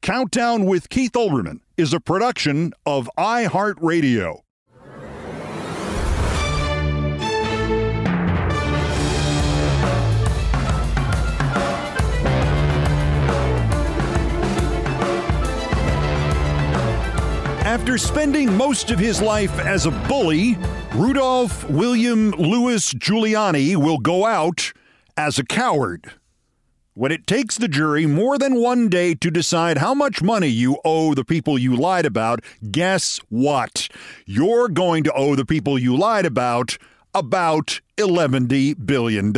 Countdown with Keith Olbermann is a production of iHeartRadio. After spending most of his life as a bully, Rudolph William Louis Giuliani will go out as a coward when it takes the jury more than one day to decide how much money you owe the people you lied about. Guess what? You're going to owe the people you lied about $11 billion.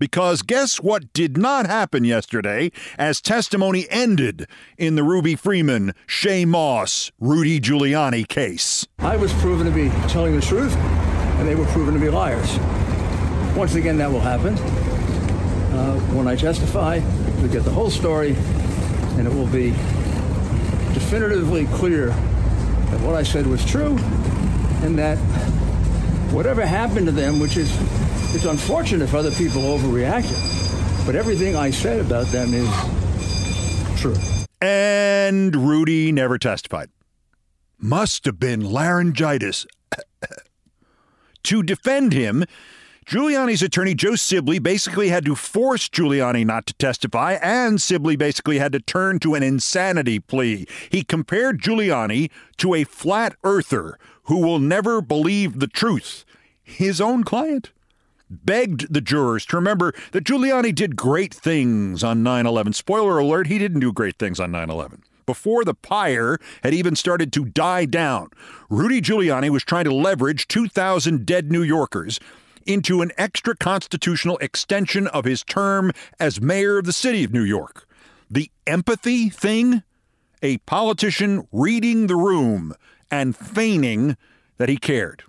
Because guess what did not happen yesterday as testimony ended in the Ruby Freeman, Shay Moss, Rudy Giuliani case? I was proven to be telling the truth, and they were proven to be liars. Once again, that will happen. When I testify, you'll get the whole story, and it will be definitively clear that what I said was true, and that whatever happened to them, which is, it's unfortunate if other people overreacted, but everything I said about them is true. And Rudy never testified. Must have been laryngitis. To defend him, Giuliani's attorney, Joe Sibley, basically had to force Giuliani not to testify, and Sibley basically had to turn to an insanity plea. He compared Giuliani to a flat earther who will never believe the truth. His own client begged the jurors to remember that Giuliani did great things on 9/11. Spoiler alert, he didn't do great things on 9/11. Before the pyre had even started to die down, Rudy Giuliani was trying to leverage 2,000 dead New Yorkers into an extra constitutional extension of his term as mayor of the city of New York. The empathy thing? A politician reading the room and feigning that he cared.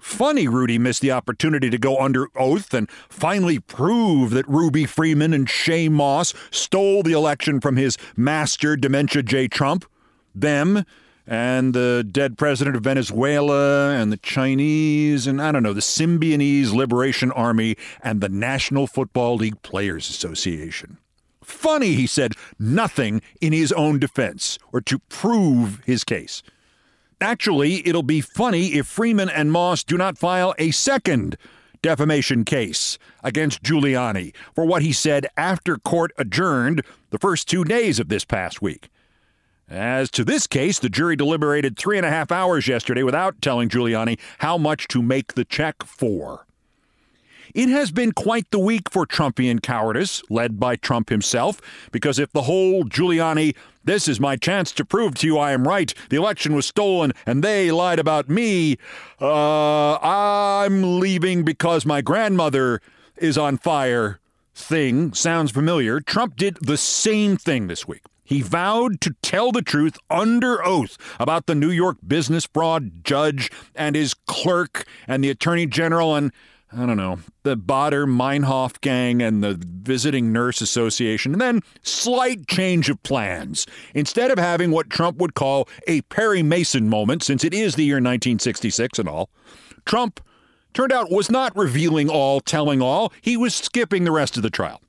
Funny Rudy missed the opportunity to go under oath and finally prove that Ruby Freeman and Shay Moss stole the election from his master, Dementia J. Trump. Them and the dead president of Venezuela and the Chinese and, I don't know, the Symbionese Liberation Army and the National Football League Players Association. Funny, he said nothing in his own defense or to prove his case. Actually, it'll be funny if Freeman and Moss do not file a second defamation case against Giuliani for what he said after court adjourned the first 2 days of this past week. As to this case, the jury deliberated 3.5 hours yesterday without telling Giuliani how much to make the check for. It has been quite the week for Trumpian cowardice, led by Trump himself, because if the whole Giuliani, this is my chance to prove to you I am right, the election was stolen and they lied about me, I'm leaving because my grandmother is on fire thing sounds familiar, Trump did the same thing this week. He vowed to tell the truth under oath about the New York business fraud judge and his clerk and the attorney general and, I don't know, the Bader-Meinhof gang and the Visiting Nurse Association, and then slight change of plans. Instead of having what Trump would call a Perry Mason moment, since it is the year 1966 and all, Trump, turned out, was not revealing all, telling all. He was skipping the rest of the trial.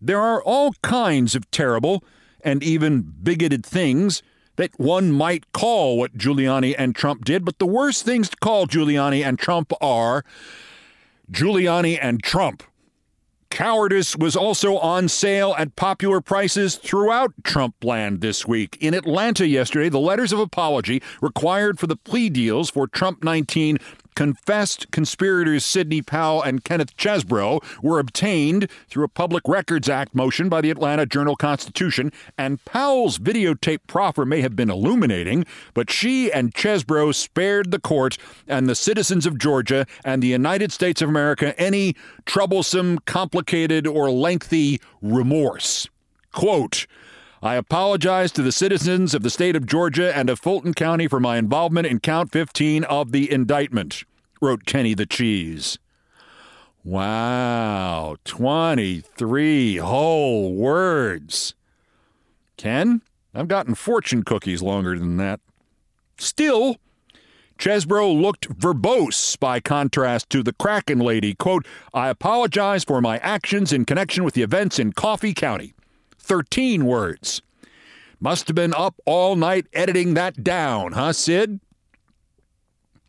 There are all kinds of terrible and even bigoted things that one might call what Giuliani and Trump did, but the worst things to call Giuliani and Trump are Giuliani and Trump. Cowardice was also on sale at popular prices throughout Trumpland this week. In Atlanta yesterday, the letters of apology required for the plea deals for Trump 19 confessed conspirators Sidney Powell and Kenneth Chesbrough were obtained through a Public Records Act motion by the Atlanta Journal-Constitution, and Powell's videotape proffer may have been illuminating, but she and Chesbrough spared the court and the citizens of Georgia and the United States of America any troublesome, complicated, or lengthy remorse. Quote, I apologize to the citizens of the state of Georgia and of Fulton County for my involvement in count 15 of the indictment, wrote Kenny the Cheese. Wow, 23 whole words. Ken, I've gotten fortune cookies longer than that. Still, Chesbrough looked verbose by contrast to the Kraken lady. Quote, I apologize for my actions in connection with the events in Coffee County. 13 words. Must have been up all night editing that down, huh, Sid?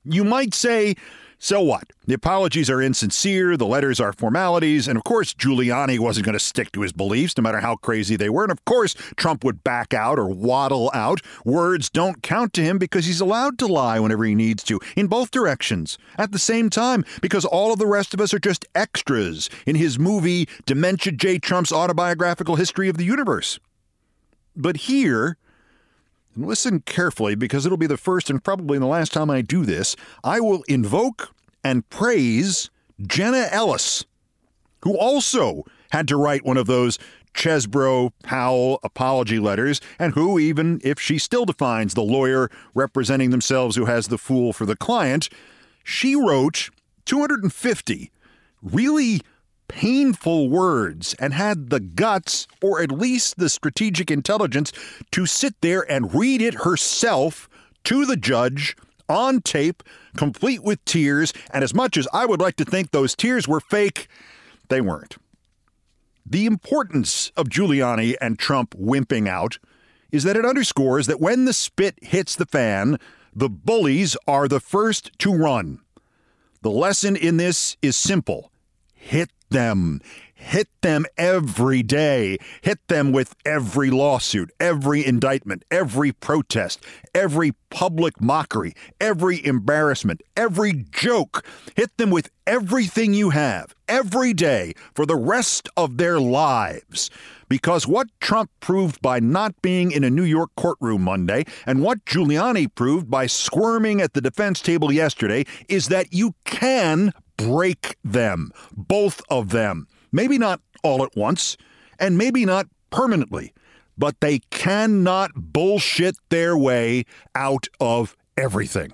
You might say, so what? The apologies are insincere, the letters are formalities, and of course Giuliani wasn't going to stick to his beliefs, no matter how crazy they were, and of course Trump would back out or waddle out. Words don't count to him because he's allowed to lie whenever he needs to, in both directions, at the same time, because all of the rest of us are just extras in his movie Dementia J. Trump's Autobiographical History of the Universe. But here, and listen carefully, because it'll be the first and probably the last time I do this, I will invoke and praise Jenna Ellis, who also had to write one of those Chesbrough-Powell apology letters, and who, even if she still defines the lawyer representing themselves who has the fool for the client, she wrote 250 really painful words and had the guts, or at least the strategic intelligence, to sit there and read it herself to the judge on tape, complete with tears. And as much as I would like to think those tears were fake, they weren't. The importance of Giuliani and Trump wimping out is that it underscores that when the spit hits the fan, the bullies are the first to run. The lesson in this is simple. Hit them every day, hit them with every lawsuit, every indictment, every protest, every public mockery, every embarrassment, every joke. Hit them with everything you have, every day, for the rest of their lives. Because what Trump proved by not being in a New York courtroom Monday, and what Giuliani proved by squirming at the defense table yesterday, is that you can break them, both of them. Maybe not all at once, and maybe not permanently, but they cannot bullshit their way out of everything.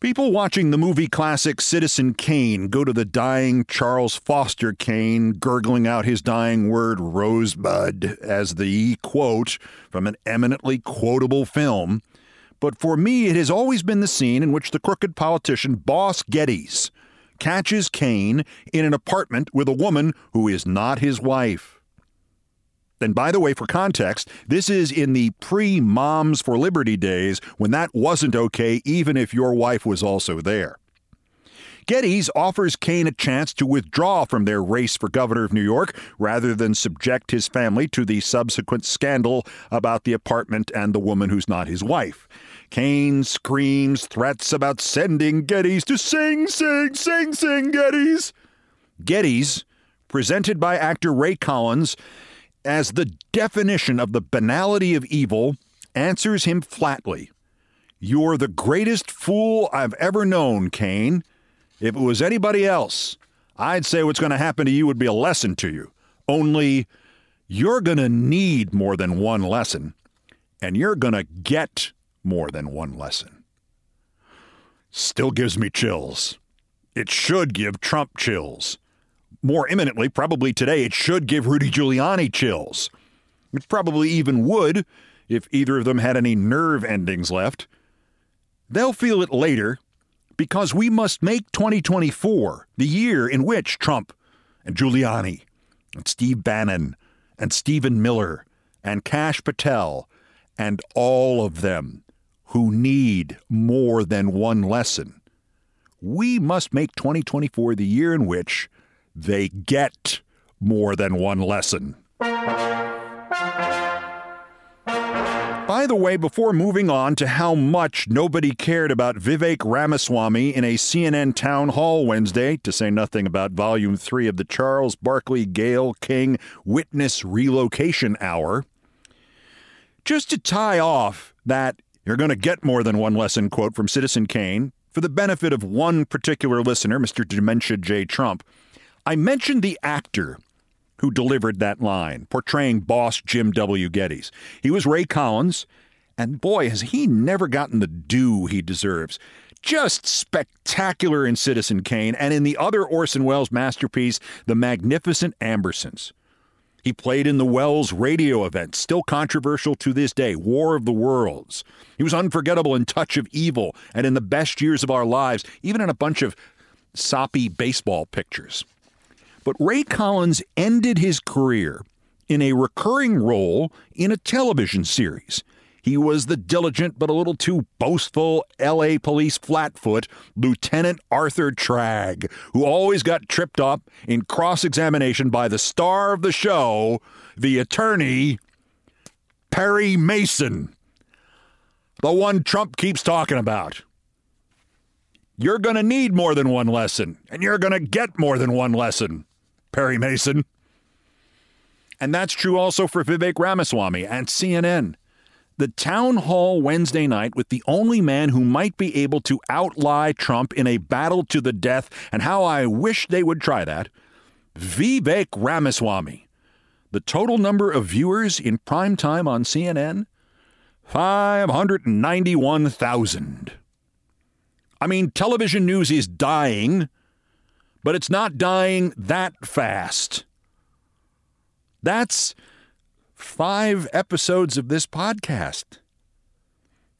People watching the movie classic Citizen Kane go to the dying Charles Foster Kane, gurgling out his dying word, rosebud, as the quote from an eminently quotable film. But for me, it has always been the scene in which the crooked politician Boss Geddes catches Kane in an apartment with a woman who is not his wife. And by the way, for context, this is in the pre-Moms for Liberty days when that wasn't okay, even if your wife was also there. Geddes offers Kane a chance to withdraw from their race for governor of New York rather than subject his family to the subsequent scandal about the apartment and the woman who's not his wife. Kane screams threats about sending Geddes to sing, sing, sing, sing, Geddes. Geddes, presented by actor Ray Collins as the definition of the banality of evil, answers him flatly. "You're the greatest fool I've ever known, Kane. If it was anybody else, I'd say what's going to happen to you would be a lesson to you. Only you're going to need more than one lesson, and you're going to get more than one lesson." Still gives me chills. It should give Trump chills. More imminently, probably today, it should give Rudy Giuliani chills. It probably even would if either of them had any nerve endings left. They'll feel it later, because we must make 2024 the year in which Trump and Giuliani and Steve Bannon and Stephen Miller and Kash Patel and all of them who need more than one lesson, we must make 2024 the year in which they get more than one lesson. By the way, before moving on to how much nobody cared about Vivek Ramaswamy in a CNN town hall Wednesday, to say nothing about Volume 3 of the Charles Barkley, Gayle King Witness Relocation Hour, just to tie off that "you're going to get more than one lesson" quote from Citizen Kane, for the benefit of one particular listener, Mr. Dementia J. Trump, I mentioned the actor who delivered that line, portraying boss Jim W. Geddes. He was Ray Collins, and boy, has he never gotten the due he deserves. Just spectacular in Citizen Kane and in the other Orson Welles masterpiece, The Magnificent Ambersons. He played in the Welles radio event, still controversial to this day, War of the Worlds. He was unforgettable in Touch of Evil and in The Best Years of Our Lives, even in a bunch of soppy baseball pictures. But Ray Collins ended his career in a recurring role in a television series. He was the diligent but a little too boastful L.A. police flatfoot, Lieutenant Arthur Tragg, who always got tripped up in cross-examination by the star of the show, the attorney, Perry Mason, the one Trump keeps talking about. You're going to need more than one lesson, and you're going to get more than one lesson, Perry Mason. And that's true also for Vivek Ramaswamy and CNN. The town hall Wednesday night with the only man who might be able to outlie Trump in a battle to the death, and how I wish they would try that, Vivek Ramaswamy. The total number of viewers in prime time on CNN, 591,000. I mean, television news is dying, but it's not dying that fast. That's 5 episodes of this podcast.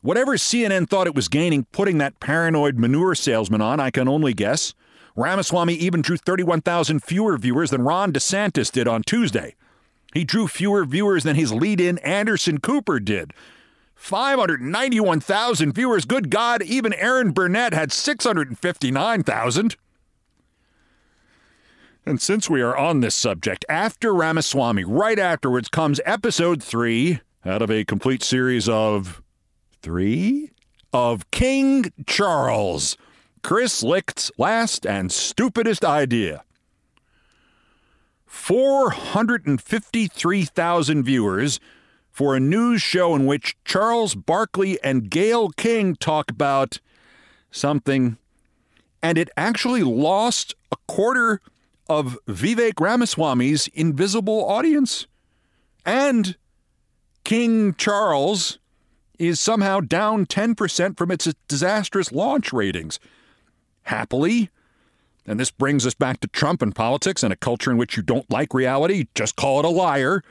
Whatever CNN thought it was gaining putting that paranoid manure salesman on, I can only guess. Ramaswamy even drew 31,000 fewer viewers than Ron DeSantis did on Tuesday. He drew fewer viewers than his lead-in Anderson Cooper did. 591,000 viewers. Good God, even Aaron Burnett had 659,000. And since we are on this subject, after Ramaswamy, right afterwards comes episode 3 out of a complete series of 3 of King Charles, Chris Licht's last and stupidest idea. 453,000 viewers for a news show in which Charles Barkley and Gayle King talk about something, and it actually lost a quarter of Vivek Ramaswamy's invisible audience. And King Charles is somehow down 10% from its disastrous launch ratings. Happily, and this brings us back to Trump and politics and a culture in which you don't like reality, just call it a liar.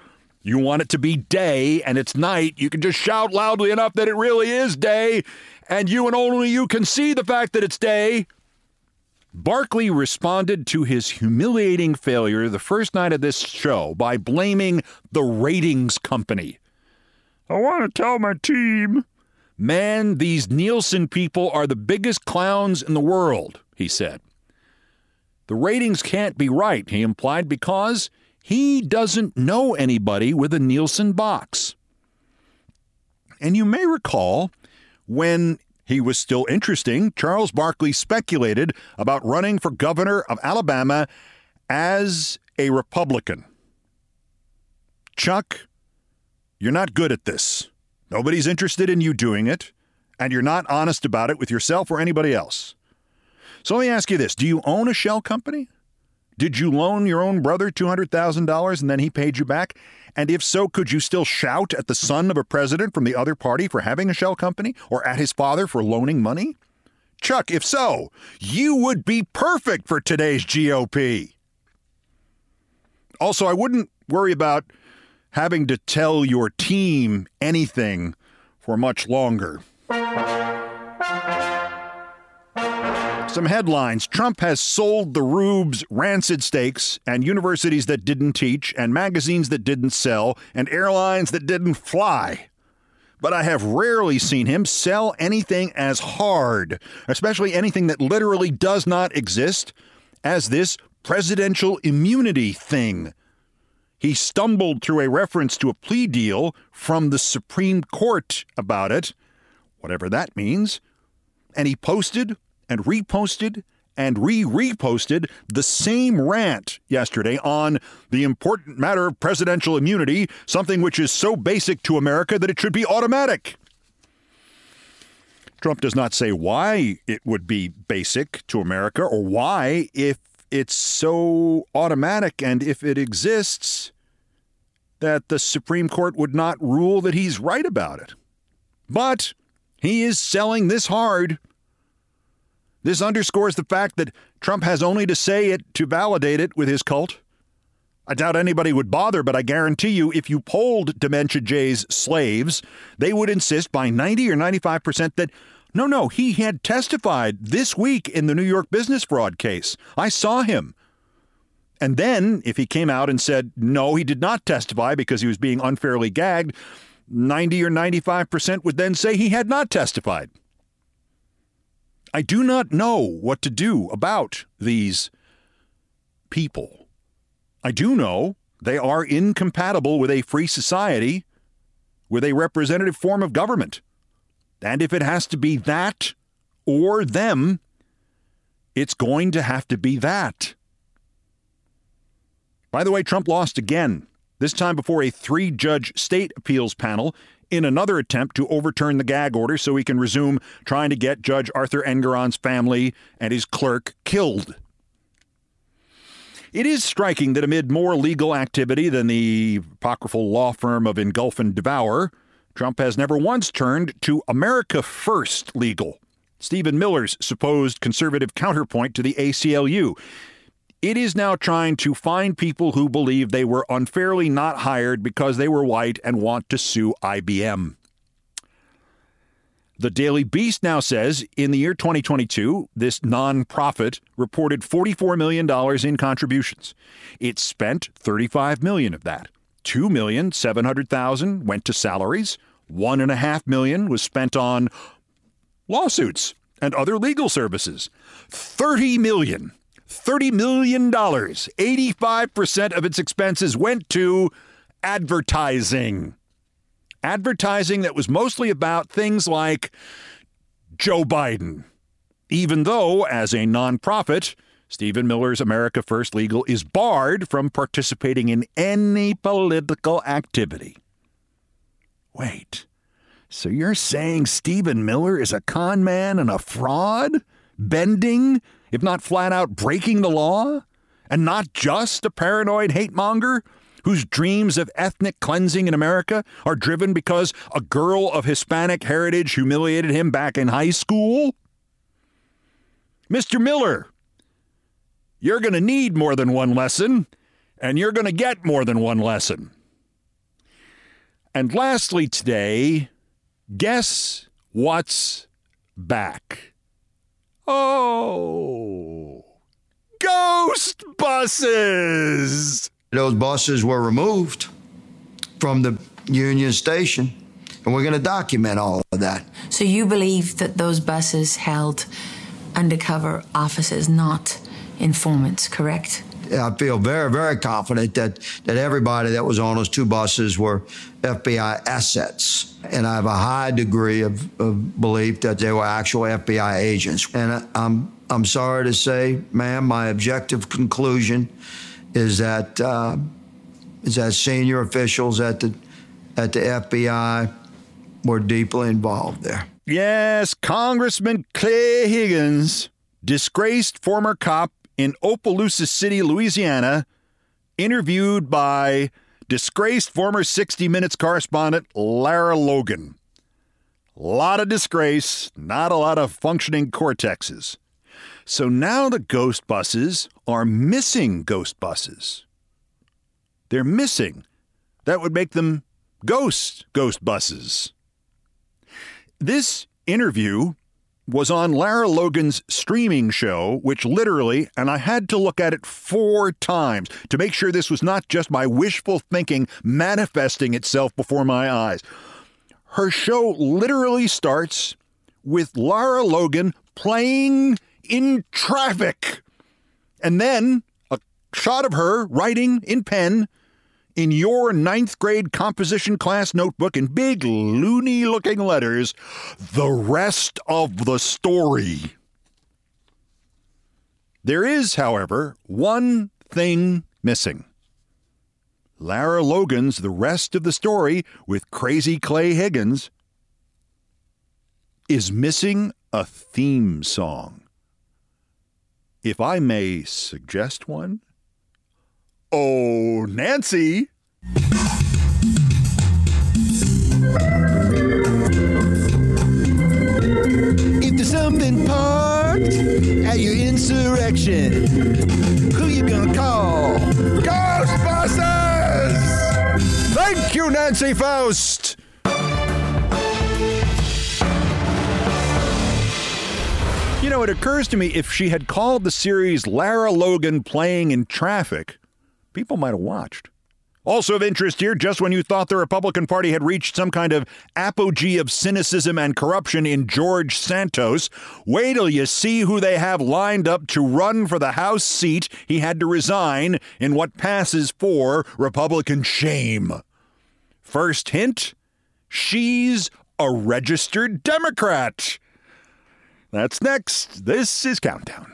You want it to be day and it's night. You can just shout loudly enough that it really is day, and you and only you can see the fact that it's day. Barkley responded to his humiliating failure the first night of this show by blaming the ratings company. I want to tell my team. Man, these Nielsen people are the biggest clowns in the world, he said. The ratings can't be right, he implied, because he doesn't know anybody with a Nielsen box. And you may recall when he was still interesting, Charles Barkley speculated about running for governor of Alabama as a Republican. Chuck, you're not good at this. Nobody's interested in you doing it, and you're not honest about it with yourself or anybody else. So let me ask you this. Do you own a shell company? Did you loan your own brother $200,000 and then he paid you back? And if so, could you still shout at the son of a president from the other party for having a shell company or at his father for loaning money? Chuck, if so, you would be perfect for today's GOP. Also, I wouldn't worry about having to tell your team anything for much longer. Some headlines. Trump has sold the rubes, rancid steaks, and universities that didn't teach, and magazines that didn't sell, and airlines that didn't fly. But I have rarely seen him sell anything as hard, especially anything that literally does not exist, as this presidential immunity thing. He stumbled through a reference to a plea deal from the Supreme Court about it, whatever that means, and he posted and reposted and re-reposted the same rant yesterday on the important matter of presidential immunity, something which is so basic to America that it should be automatic. Trump does not say why it would be basic to America or why, if it's so automatic and if it exists, that the Supreme Court would not rule that he's right about it. But he is selling this hard. This underscores the fact that Trump has only to say it to validate it with his cult. I doubt anybody would bother, but I guarantee you if you polled Dementia J's slaves, they would insist by 90 or 95% that, no, he had testified this week in the New York business fraud case. I saw him. And then if he came out and said, no, he did not testify because he was being unfairly gagged, 90 or 95% would then say he had not testified. I do not know what to do about these people. I do know they are incompatible with a free society, with a representative form of government. And if it has to be that or them, it's going to have to be that. By the way, Trump lost again, this time before a three-judge state appeals panel in another attempt to overturn the gag order so he can resume trying to get Judge Arthur Engeron's family and his clerk killed. It is striking that amid more legal activity than the apocryphal law firm of Engulf and Devour, Trump has never once turned to America First Legal, Stephen Miller's supposed conservative counterpoint to the ACLU. It is now trying to find people who believe they were unfairly not hired because they were white and want to sue IBM. The Daily Beast now says in the year 2022, this nonprofit reported $44 million in contributions. It spent $35 million of that. $2,700,000 went to salaries. $1.5 million was spent on lawsuits and other legal services. $30 million, 85% of its expenses went to advertising. Advertising that was mostly about things like Joe Biden, even though, as a nonprofit, Stephen Miller's America First Legal is barred from participating in any political activity. Wait, so you're saying Stephen Miller is a con man and a fraud? Bending, if not flat out breaking the law, and not just a paranoid hate monger whose dreams of ethnic cleansing in America are driven because a girl of Hispanic heritage humiliated him back in high school? Mr. Miller, you're going to need more than one lesson, and you're going to get more than one lesson. And lastly today, guess what's back? Oh, ghost buses. Those buses were removed from the Union Station, and we're going to document all of that. So you believe that those buses held undercover officers, not informants, correct? I feel very, very confident that everybody that was on those two buses were FBI assets. And I have a high degree of belief that they were actual FBI agents. And I'm sorry to say, ma'am, my objective conclusion is that senior officials at the FBI were deeply involved there. Yes, Congressman Clay Higgins, disgraced former cop in Opelousas City, Louisiana, interviewed by disgraced former 60 Minutes correspondent Lara Logan. A lot of disgrace, not a lot of functioning cortexes. So now the ghost buses are missing ghost buses. They're missing. That would make them ghost buses. This interview was on Lara Logan's streaming show, which literally, and I had to look at it 4 times to make sure this was not just my wishful thinking manifesting itself before my eyes. Her show literally starts with Lara Logan playing in traffic, and then a shot of her writing in pen in your 9th grade composition class notebook in big, loony-looking letters, the rest of the story. There is, however, one thing missing. Lara Logan's The Rest of the Story with Crazy Clay Higgins is missing a theme song. If I may suggest one. Oh, Nancy! If there's something parked at your insurrection, who you gonna call? Ghostbusters! Thank you, Nancy Faust! You know, it occurs to me, if she had called the series Lara Logan Playing in Traffic, people might have watched. Also of interest here, just when you thought the Republican Party had reached some kind of apogee of cynicism and corruption in George Santos, wait till you see who they have lined up to run for the House seat he had to resign in what passes for Republican shame. First hint, she's a registered Democrat. That's next. This is Countdown.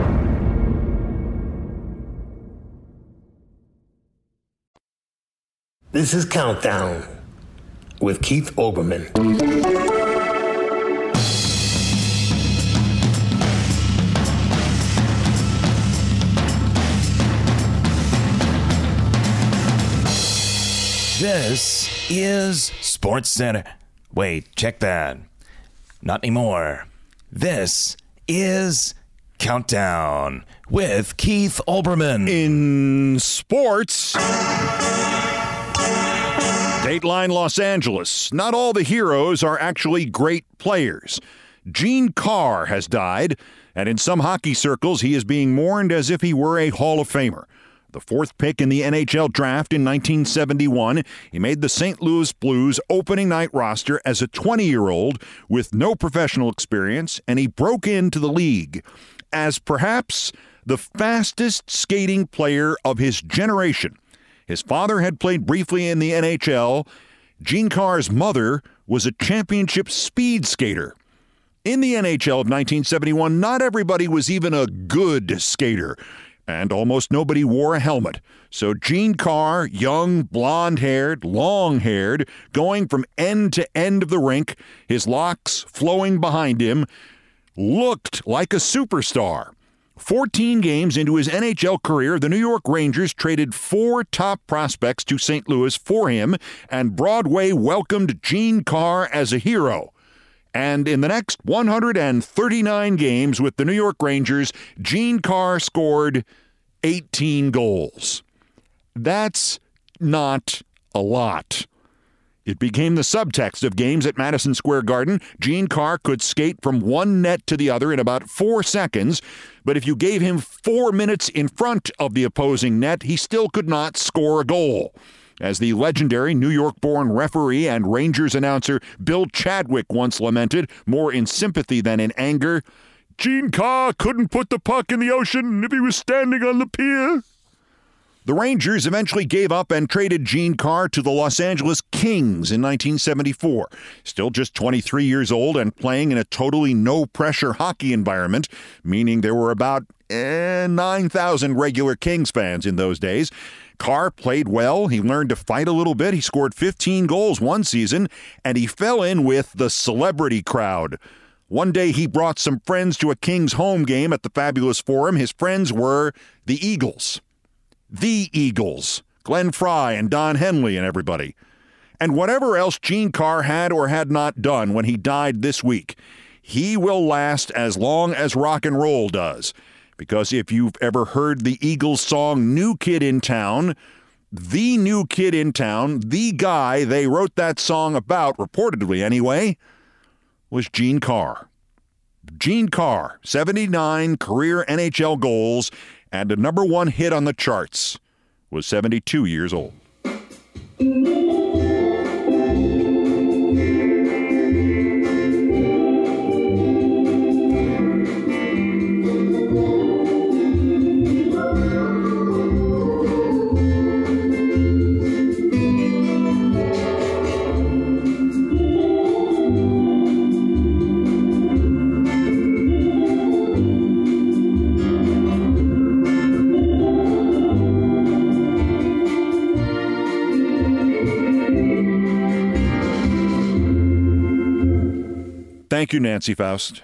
This is Countdown with Keith Olbermann. This is SportsCenter. Wait, check that. Not anymore. This is Countdown with Keith Olbermann. In sports, Dateline Los Angeles. Not all the heroes are actually great players. Gene Carr has died, and in some hockey circles, he is being mourned as if he were a Hall of Famer. The fourth pick in the NHL draft in 1971, he made the St. Louis Blues opening night roster as a 20-year-old with no professional experience, and he broke into the league as perhaps the fastest skating player of his generation. His father had played briefly in the NHL. Gene Carr's mother was a championship speed skater. In the NHL of 1971, not everybody was even a good skater, and almost nobody wore a helmet. So Gene Carr, young, blonde-haired, long-haired, going from end to end of the rink, his locks flowing behind him, looked like a superstar. 14 games into his NHL career, the New York Rangers traded four top prospects to St. Louis for him, and Broadway welcomed Gene Carr as a hero. And in the next 139 games with the New York Rangers, Gene Carr scored 18 goals. That's not a lot. It became the subtext of games at Madison Square Garden. Gene Carr could skate from one net to the other in about 4 seconds, but if you gave him 4 minutes in front of the opposing net, he still could not score a goal. As the legendary New York-born referee and Rangers announcer Bill Chadwick once lamented, more in sympathy than in anger, Gene Carr couldn't put the puck in the ocean if he was standing on the pier. The Rangers eventually gave up and traded Gene Carr to the Los Angeles Kings in 1974. Still just 23 years old and playing in a totally no-pressure hockey environment, meaning there were about 9,000 regular Kings fans in those days. Carr played well. He learned to fight a little bit. He scored 15 goals one season, and he fell in with the celebrity crowd. One day he brought some friends to a Kings home game at the Fabulous Forum. His friends were the Eagles. The Eagles. Glenn Fry and Don Henley and everybody. And whatever else Gene Carr had or had not done when he died this week, he will last as long as rock and roll does. Because if you've ever heard the Eagles song, New Kid in Town, the new kid in town, the guy they wrote that song about, reportedly anyway, was Gene Carr. Gene Carr, 79 career NHL goals and a number one hit on the charts, was 72 years old. Thank you, Nancy Faust.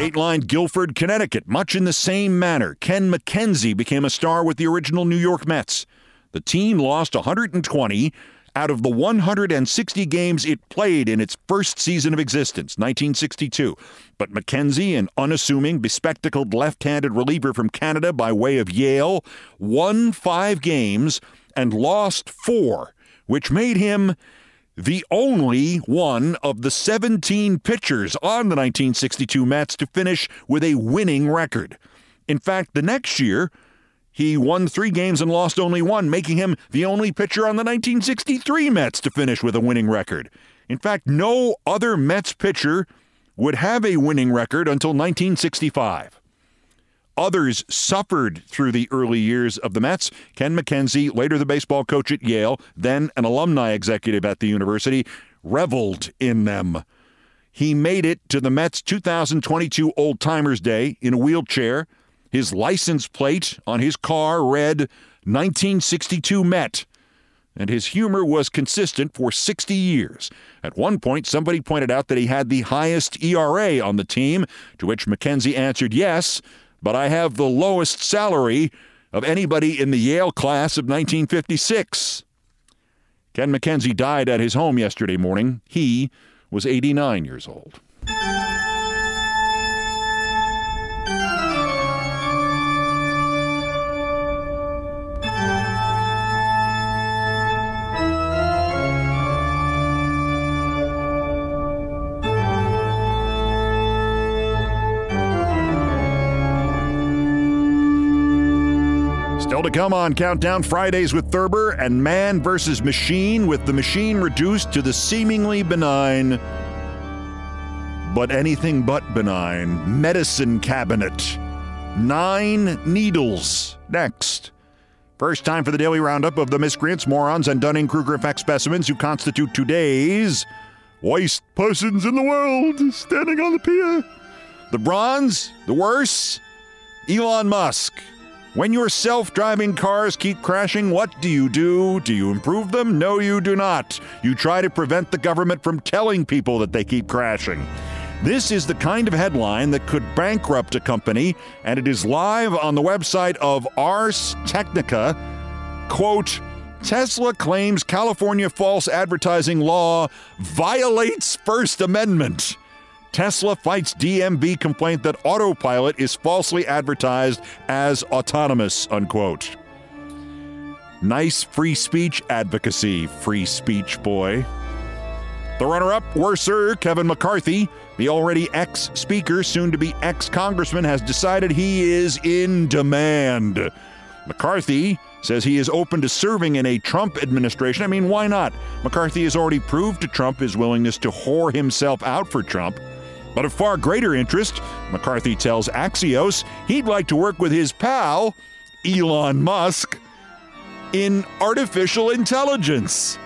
Dateline Guilford, Connecticut. Much in the same manner, Ken McKenzie became a star with the original New York Mets. The team lost 120 out of the 160 games it played in its first season of existence, 1962. But McKenzie, an unassuming, bespectacled left-handed reliever from Canada by way of Yale, won 5 games and lost 4, which made him the only one of the 17 pitchers on the 1962 Mets to finish with a winning record. In fact, the next year, he won 3 games and lost only 1, making him the only pitcher on the 1963 Mets to finish with a winning record. In fact, no other Mets pitcher would have a winning record until 1965. Others suffered through the early years of the Mets. Ken McKenzie, later the baseball coach at Yale, then an alumni executive at the university, reveled in them. He made it to the Mets' 2022 Old Timers Day in a wheelchair. His license plate on his car read 1962 Met, and his humor was consistent for 60 years. At one point, somebody pointed out that he had the highest ERA on the team, to which McKenzie answered, "Yes, but I have the lowest salary of anybody in the Yale class of 1956. Ken McKenzie died at his home yesterday morning. He was 89 years old. Still to come on Countdown Fridays with Thurber and Man versus Machine, with the machine reduced to the seemingly benign, but anything but benign, medicine cabinet. 9 Needles next. First time for the daily roundup of the miscreants, morons, and Dunning-Kruger effect specimens who constitute today's worst persons in the world standing on the pier. The bronze, the worst, Elon Musk. When your self-driving cars keep crashing, what do you do? Do you improve them? No, you do not. You try to prevent the government from telling people that they keep crashing. This is the kind of headline that could bankrupt a company, and it is live on the website of Ars Technica. Quote, Tesla claims California false advertising law violates First Amendment. Tesla fights DMV complaint that autopilot is falsely advertised as autonomous, unquote. Nice free speech advocacy, free speech boy. The runner-up, worser, Kevin McCarthy, the already ex-speaker, soon to be ex-congressman, has decided he is in demand. McCarthy says he is open to serving in a Trump administration. I mean, why not? McCarthy has already proved to Trump his willingness to whore himself out for Trump. But of far greater interest, McCarthy tells Axios he'd like to work with his pal, Elon Musk, in artificial intelligence.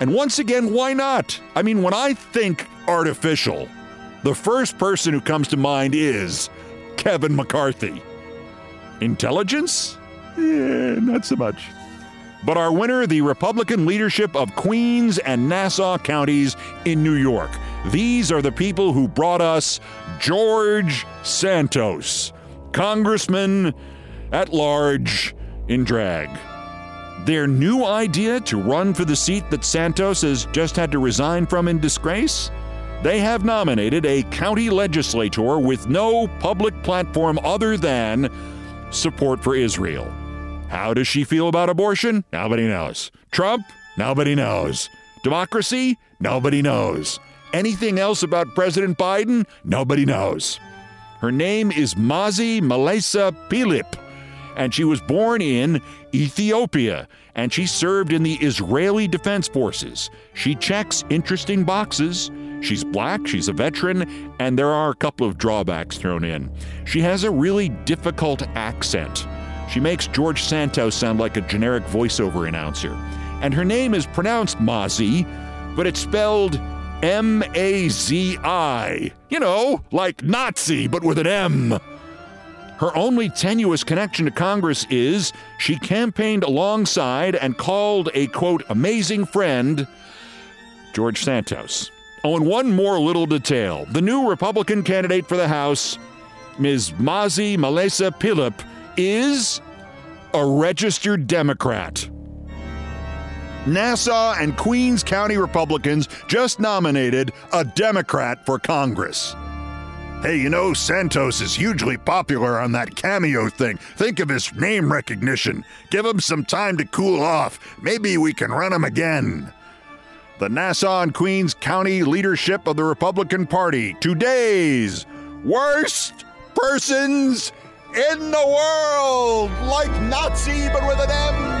And once again, why not? I mean, when I think artificial, the first person who comes to mind is Kevin McCarthy. Intelligence? Yeah, not so much. But our winner, the Republican leadership of Queens and Nassau counties in New York. These are the people who brought us George Santos, Congressman at large in drag. Their new idea to run for the seat that Santos has just had to resign from in disgrace? They have nominated a county legislator with no public platform other than support for Israel. How does she feel about abortion? Nobody knows. Trump? Nobody knows. Democracy? Nobody knows. Anything else about President Biden? Nobody knows. Her name is Mazi Malesa Pilip, and she was born in Ethiopia, and she served in the Israeli Defense Forces. She checks interesting boxes. She's black, she's a veteran, and there are a couple of drawbacks thrown in. She has a really difficult accent. She makes George Santos sound like a generic voiceover announcer. And her name is pronounced Mazi, but it's spelled M-A-Z-I. You know, like Nazi, but with an M. Her only tenuous connection to Congress is she campaigned alongside and called a, quote, amazing friend, George Santos. Oh, and one more little detail. The new Republican candidate for the House, Ms. Mazi Malesa Pilip, is a registered Democrat. Nassau and Queens County Republicans just nominated a Democrat for Congress. Hey, you know, Santos is hugely popular on that Cameo thing. Think of his name recognition. Give him some time to cool off. Maybe we can run him again. The Nassau and Queens County leadership of the Republican Party. Today's worst persons in the world. Like Nazi, but with an M.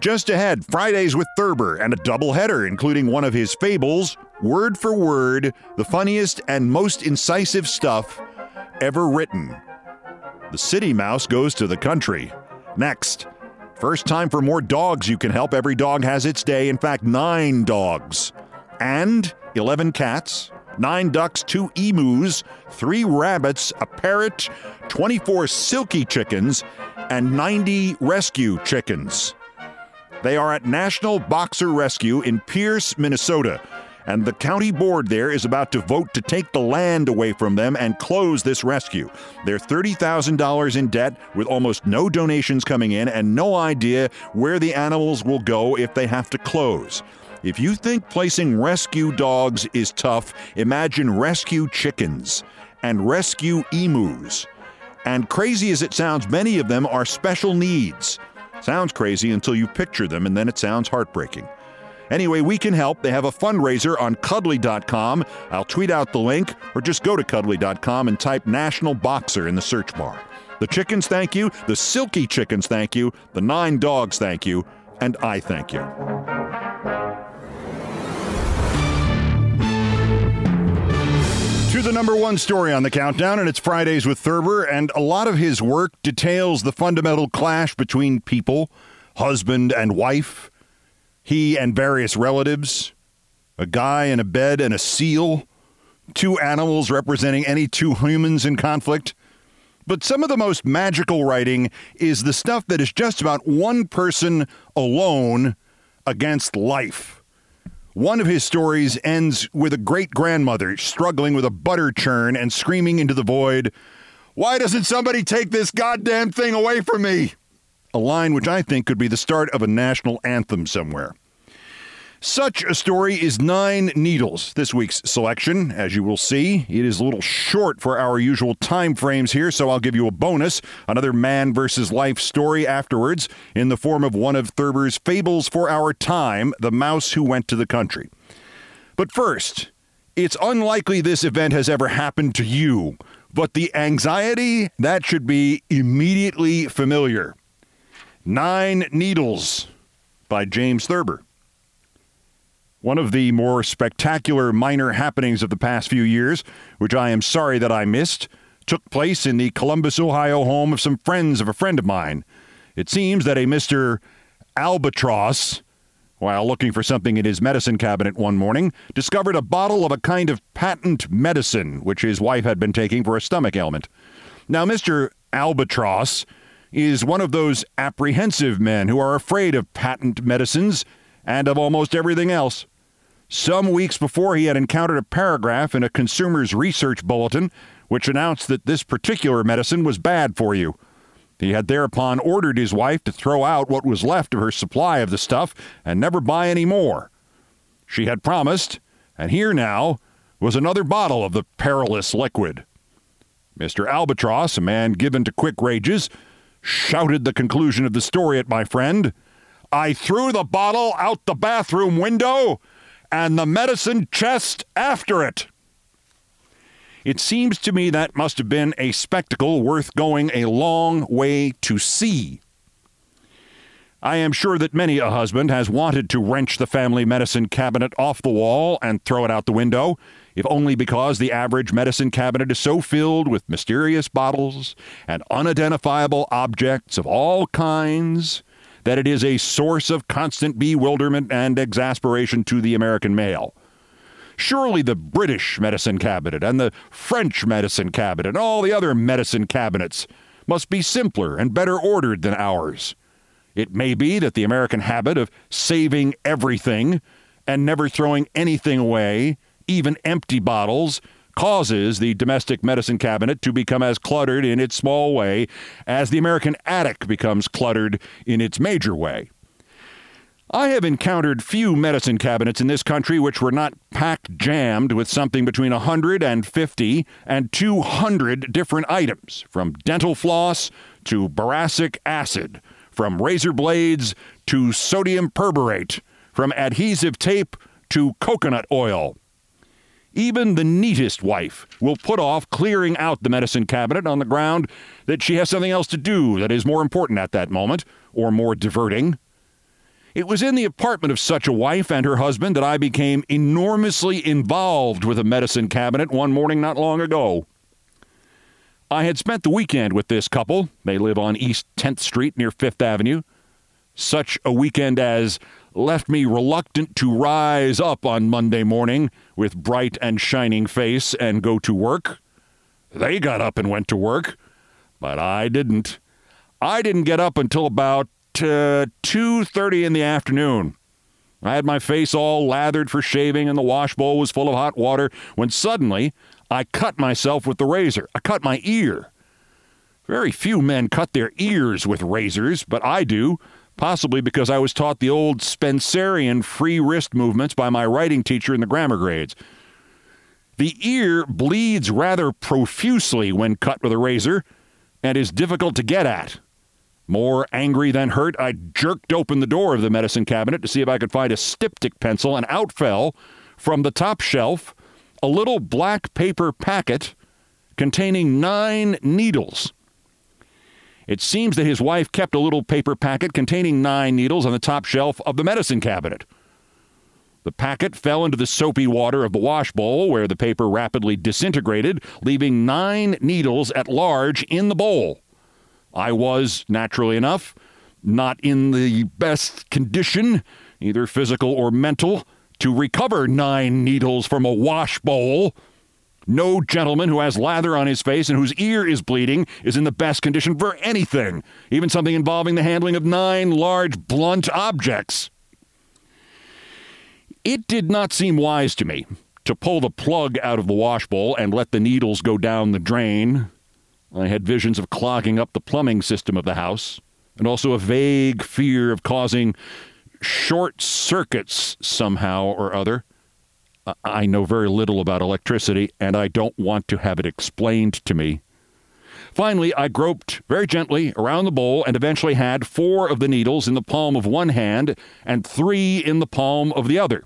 Just ahead, Fridays with Thurber and a doubleheader, including one of his fables, word for word, the funniest and most incisive stuff ever written. The City Mouse Goes to the Country. Next, first time for more dogs you can help. Every dog has its day. In fact, 9 dogs and 11 cats, 9 ducks, 2 emus, 3 rabbits, a parrot, 24 silky chickens, and 90 rescue chickens. They are at National Boxer Rescue in Pierce, Minnesota, and the county board there is about to vote to take the land away from them and close this rescue. They're $30,000 in debt with almost no donations coming in and no idea where the animals will go if they have to close. If you think placing rescue dogs is tough, imagine rescue chickens and rescue emus. And crazy as it sounds, many of them are special needs. Sounds crazy until you picture them, and then it sounds heartbreaking. Anyway, we can help. They have a fundraiser on cuddly.com. I'll tweet out the link, or just go to cuddly.com and type National Boxer in the search bar. The chickens thank you, the silky chickens thank you, the 9 dogs thank you, and I thank you. To the number one story on the countdown, and it's Fridays with Thurber, and a lot of his work details the fundamental clash between people, husband and wife, he and various relatives, a guy in a bed and a seal, 2 animals representing any 2 humans in conflict. But some of the most magical writing is the stuff that is just about one person alone against life. One of his stories ends with a great-grandmother struggling with a butter churn and screaming into the void, "Why doesn't somebody take this goddamn thing away from me?" A line which I think could be the start of a national anthem somewhere. Such a story is 9 Needles, this week's selection. As you will see, it is a little short for our usual time frames here, so I'll give you a bonus, another man versus life story afterwards, in the form of one of Thurber's fables for our time, The Mouse Who Went to the Country. But first, it's unlikely this event has ever happened to you, but the anxiety, that should be immediately familiar. 9 Needles by James Thurber. One of the more spectacular minor happenings of the past few years, which I am sorry that I missed, took place in the Columbus, Ohio home of some friends of a friend of mine. It seems that a Mr. Albatross, while looking for something in his medicine cabinet one morning, discovered a bottle of a kind of patent medicine which his wife had been taking for a stomach ailment. Now, Mr. Albatross is one of those apprehensive men who are afraid of patent medicines and of almost everything else. Some weeks before, he had encountered a paragraph in a consumer's research bulletin which announced that this particular medicine was bad for you. He had thereupon ordered his wife to throw out what was left of her supply of the stuff and never buy any more. She had promised, and here now was another bottle of the perilous liquid. Mr. Albatross, a man given to quick rages, shouted the conclusion of the story at my friend. I threw the bottle out the bathroom window and the medicine chest after it. It seems to me that must have been a spectacle worth going a long way to see. I am sure that many a husband has wanted to wrench the family medicine cabinet off the wall and throw it out the window, if only because the average medicine cabinet is so filled with mysterious bottles and unidentifiable objects of all kinds that it is a source of constant bewilderment and exasperation to the American male. Surely the British medicine cabinet and the French medicine cabinet and all the other medicine cabinets must be simpler and better ordered than ours. It may be that the American habit of saving everything and never throwing anything away, even empty bottles, causes the domestic medicine cabinet to become as cluttered in its small way as the American attic becomes cluttered in its major way. I have encountered few medicine cabinets in this country which were not packed jammed with something between 150 and 200 different items, from dental floss to boracic acid, from razor blades to sodium perborate, from adhesive tape to coconut oil. Even the neatest wife will put off clearing out the medicine cabinet on the ground that she has something else to do that is more important at that moment, or more diverting. It was in the apartment of such a wife and her husband that I became enormously involved with a medicine cabinet one morning not long ago. I had spent the weekend with this couple. They live on East 10th Street near Fifth Avenue. Such a weekend as left me reluctant to rise up on Monday morning with bright and shining face and go to work. They got up and went to work, but I didn't. I didn't get up until about 2:30 in the afternoon. I had my face all lathered for shaving and the washbowl was full of hot water when suddenly I cut myself with the razor. I cut my ear. Very few men cut their ears with razors, but I do. Possibly because I was taught the old Spencerian free wrist movements by my writing teacher in the grammar grades. The ear bleeds rather profusely when cut with a razor and is difficult to get at. More angry than hurt, I jerked open the door of the medicine cabinet to see if I could find a styptic pencil, and out fell from the top shelf a little black paper packet containing 9 needles. It seems that his wife kept a little paper packet containing 9 needles on the top shelf of the medicine cabinet. The packet fell into the soapy water of the washbowl, where the paper rapidly disintegrated, leaving 9 needles at large in the bowl. I was, naturally enough, not in the best condition, either physical or mental, to recover 9 needles from a washbowl. No gentleman who has lather on his face and whose ear is bleeding is in the best condition for anything, even something involving the handling of 9 large, blunt objects. It did not seem wise to me to pull the plug out of the washbowl and let the needles go down the drain. I had visions of clogging up the plumbing system of the house, and also a vague fear of causing short circuits somehow or other. I know very little about electricity, and I don't want to have it explained to me. Finally, I groped very gently around the bowl and eventually had 4 of the needles in the palm of one hand and 3 in the palm of the other.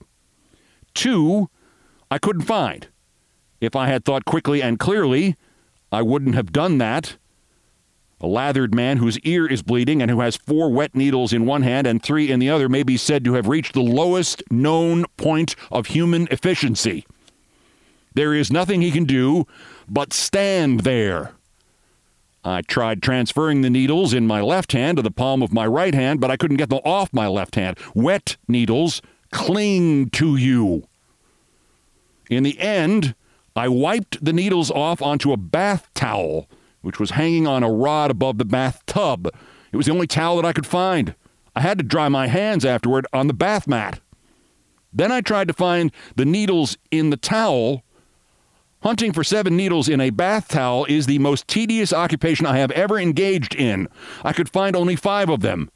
2 I couldn't find. If I had thought quickly and clearly, I wouldn't have done that. A lathered man whose ear is bleeding and who has 4 wet needles in one hand and 3 in the other may be said to have reached the lowest known point of human efficiency. There is nothing he can do but stand there. I tried transferring the needles in my left hand to the palm of my right hand, but I couldn't get them off my left hand. Wet needles cling to you. In the end, I wiped the needles off onto a bath towel, which was hanging on a rod above the bathtub. It was the only towel that I could find. I had to dry my hands afterward on the bath mat. Then I tried to find the needles in the towel. Hunting for 7 needles in a bath towel is the most tedious occupation I have ever engaged in. I could find only 5 of them.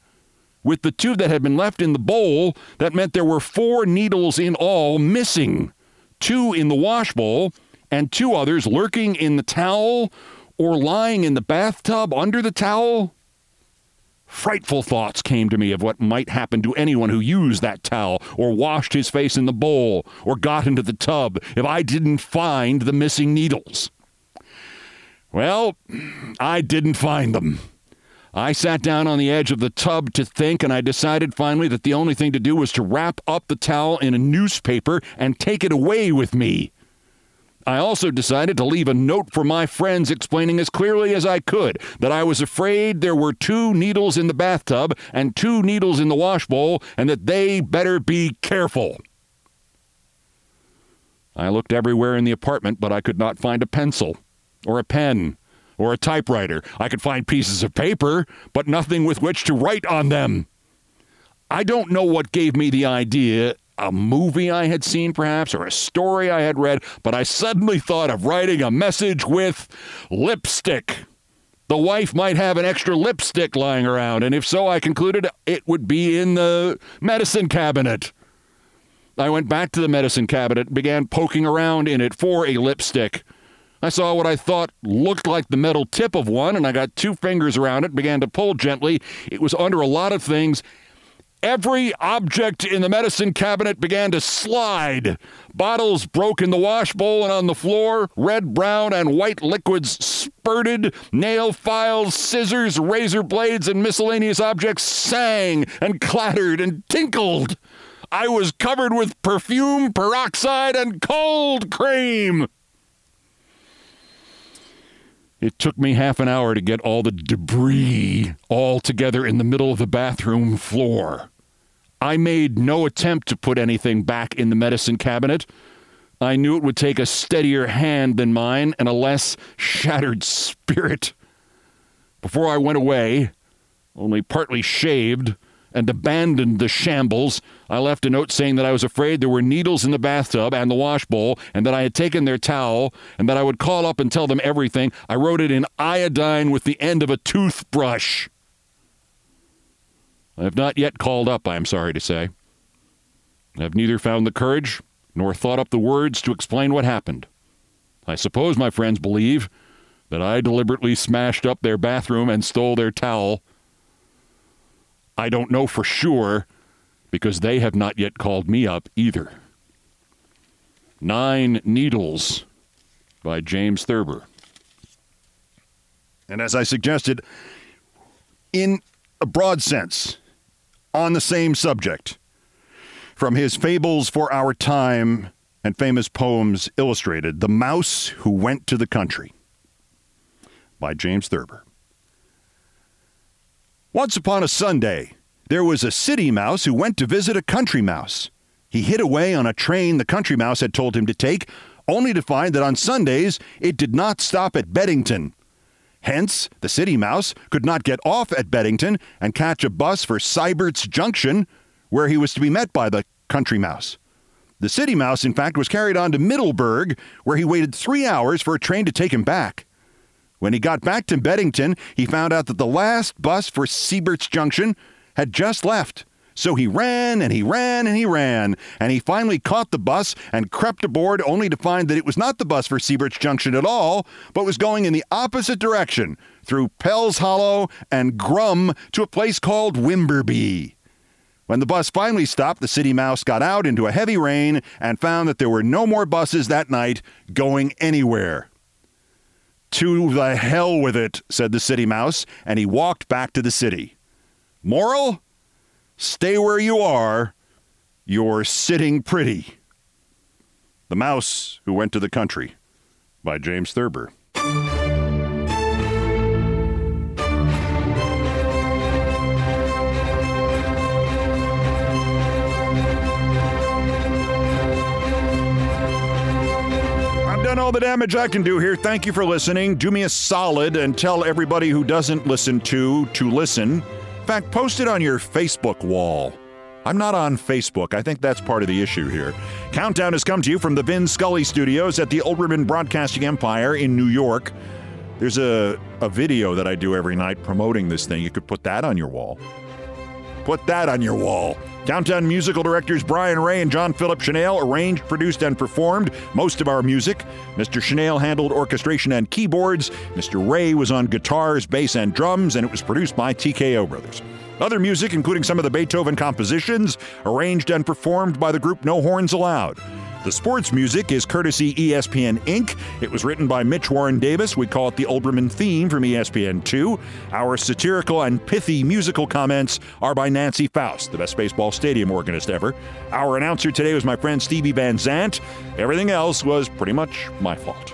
With the 2 that had been left in the bowl, that meant there were 4 needles in all missing. 2 in the washbowl and 2 others lurking in the towel or lying in the bathtub under the towel? Frightful thoughts came to me of what might happen to anyone who used that towel or washed his face in the bowl or got into the tub if I didn't find the missing needles. Well, I didn't find them. I sat down on the edge of the tub to think, and I decided finally that the only thing to do was to wrap up the towel in a newspaper and take it away with me. I also decided to leave a note for my friends explaining as clearly as I could that I was afraid there were 2 needles in the bathtub and 2 needles in the wash bowl and that they better be careful. I looked everywhere in the apartment, but I could not find a pencil or a pen or a typewriter. I could find pieces of paper, but nothing with which to write on them. I don't know what gave me the idea. A movie I had seen, perhaps, or a story I had read, but I suddenly thought of writing a message with lipstick. The wife might have an extra lipstick lying around, and if so, I concluded it would be in the medicine cabinet. I went back to the medicine cabinet and began poking around in it for a lipstick. I saw what I thought looked like the metal tip of one, and I got 2 fingers around it, began to pull gently. It was under a lot of things. Every object in the medicine cabinet began to slide. Bottles broke in the wash bowl and on the floor. Red, brown, and white liquids spurted. Nail files, scissors, razor blades, and miscellaneous objects sang and clattered and tinkled. I was covered with perfume, peroxide, and cold cream. It took me half an hour to get all the debris all together in the middle of the bathroom floor. I made no attempt to put anything back in the medicine cabinet. I knew it would take a steadier hand than mine and a less shattered spirit. Before I went away, only partly shaved and abandoned the shambles, I left a note saying that I was afraid there were needles in the bathtub and the wash bowl, and that I had taken their towel, and that I would call up and tell them everything. I wrote it in iodine with the end of a toothbrush. I have not yet called up, I am sorry to say. I have neither found the courage nor thought up the words to explain what happened. I suppose my friends believe that I deliberately smashed up their bathroom and stole their towel. I don't know for sure because they have not yet called me up either. 9 Needles by James Thurber. And as I suggested, in a broad sense, on the same subject, from his Fables for Our Time and Famous Poems Illustrated, The Mouse Who Went to the Country by James Thurber. Once upon a Sunday, there was a city mouse who went to visit a country mouse. He hid away on a train the country mouse had told him to take, only to find that on Sundays it did not stop at Beddington. Hence, the city mouse could not get off at Beddington and catch a bus for Seibert's Junction, where he was to be met by the country mouse. The city mouse, in fact, was carried on to Middleburg, where he waited 3 hours for a train to take him back. When he got back to Beddington, he found out that the last bus for Seibert's Junction had just left. So he ran and he ran and he ran, and he finally caught the bus and crept aboard, only to find that it was not the bus for Seibert's Junction at all, but was going in the opposite direction, through Pell's Hollow and Grum to a place called Wimberby. When the bus finally stopped, the city mouse got out into a heavy rain and found that there were no more buses that night going anywhere. To the hell with it, said the city mouse, and he walked back to the city. Moral? Stay where you are. You're sitting pretty. The Mouse Who Went to the Country by James Thurber. All the damage I can do here. Thank you for listening. Do me a solid and tell everybody who doesn't listen to listen. In fact, post it on your Facebook wall. I'm not on Facebook. I think that's part of the issue here. Countdown has come to you from the Vin Scully Studios at the Olbermann Broadcasting Empire in New York. There's a video that I do every night promoting this thing. You could put that on your wall. Countdown musical directors Brian Ray and John Philip Chennail arranged, produced, and performed most of our music. Mr. Chennail handled orchestration and keyboards. Mr. Ray was on guitars, bass, and drums, and it was produced by TKO Brothers. Other music, including some of the Beethoven compositions, arranged and performed by the group No Horns Allowed. The sports music is courtesy ESPN Inc. It was written by Mitch Warren Davis. We call it the Olbermann theme from ESPN2. Our satirical and pithy musical comments are by Nancy Faust, the best baseball stadium organist ever. Our announcer today was my friend Stevie Van Zandt. Everything else was pretty much my fault.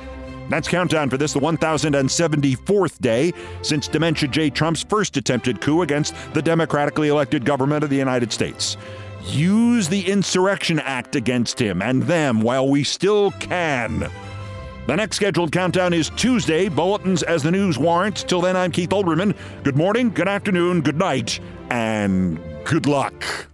That's Countdown for this, the 1,074th day since Dementia J. Trump's first attempted coup against the democratically elected government of the United States. Use the Insurrection Act against him and them while we still can. The next scheduled countdown is Tuesday. Bulletins as the news warrants. Till then, I'm Keith Olbermann. Good morning, good afternoon, good night, and good luck.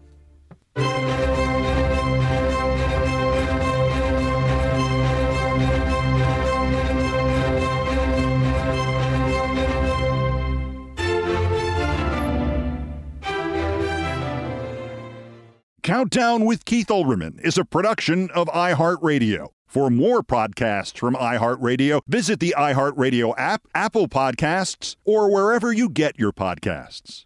Countdown with Keith Olbermann is a production of iHeartRadio. For more podcasts from iHeartRadio, visit the iHeartRadio app, Apple Podcasts, or wherever you get your podcasts.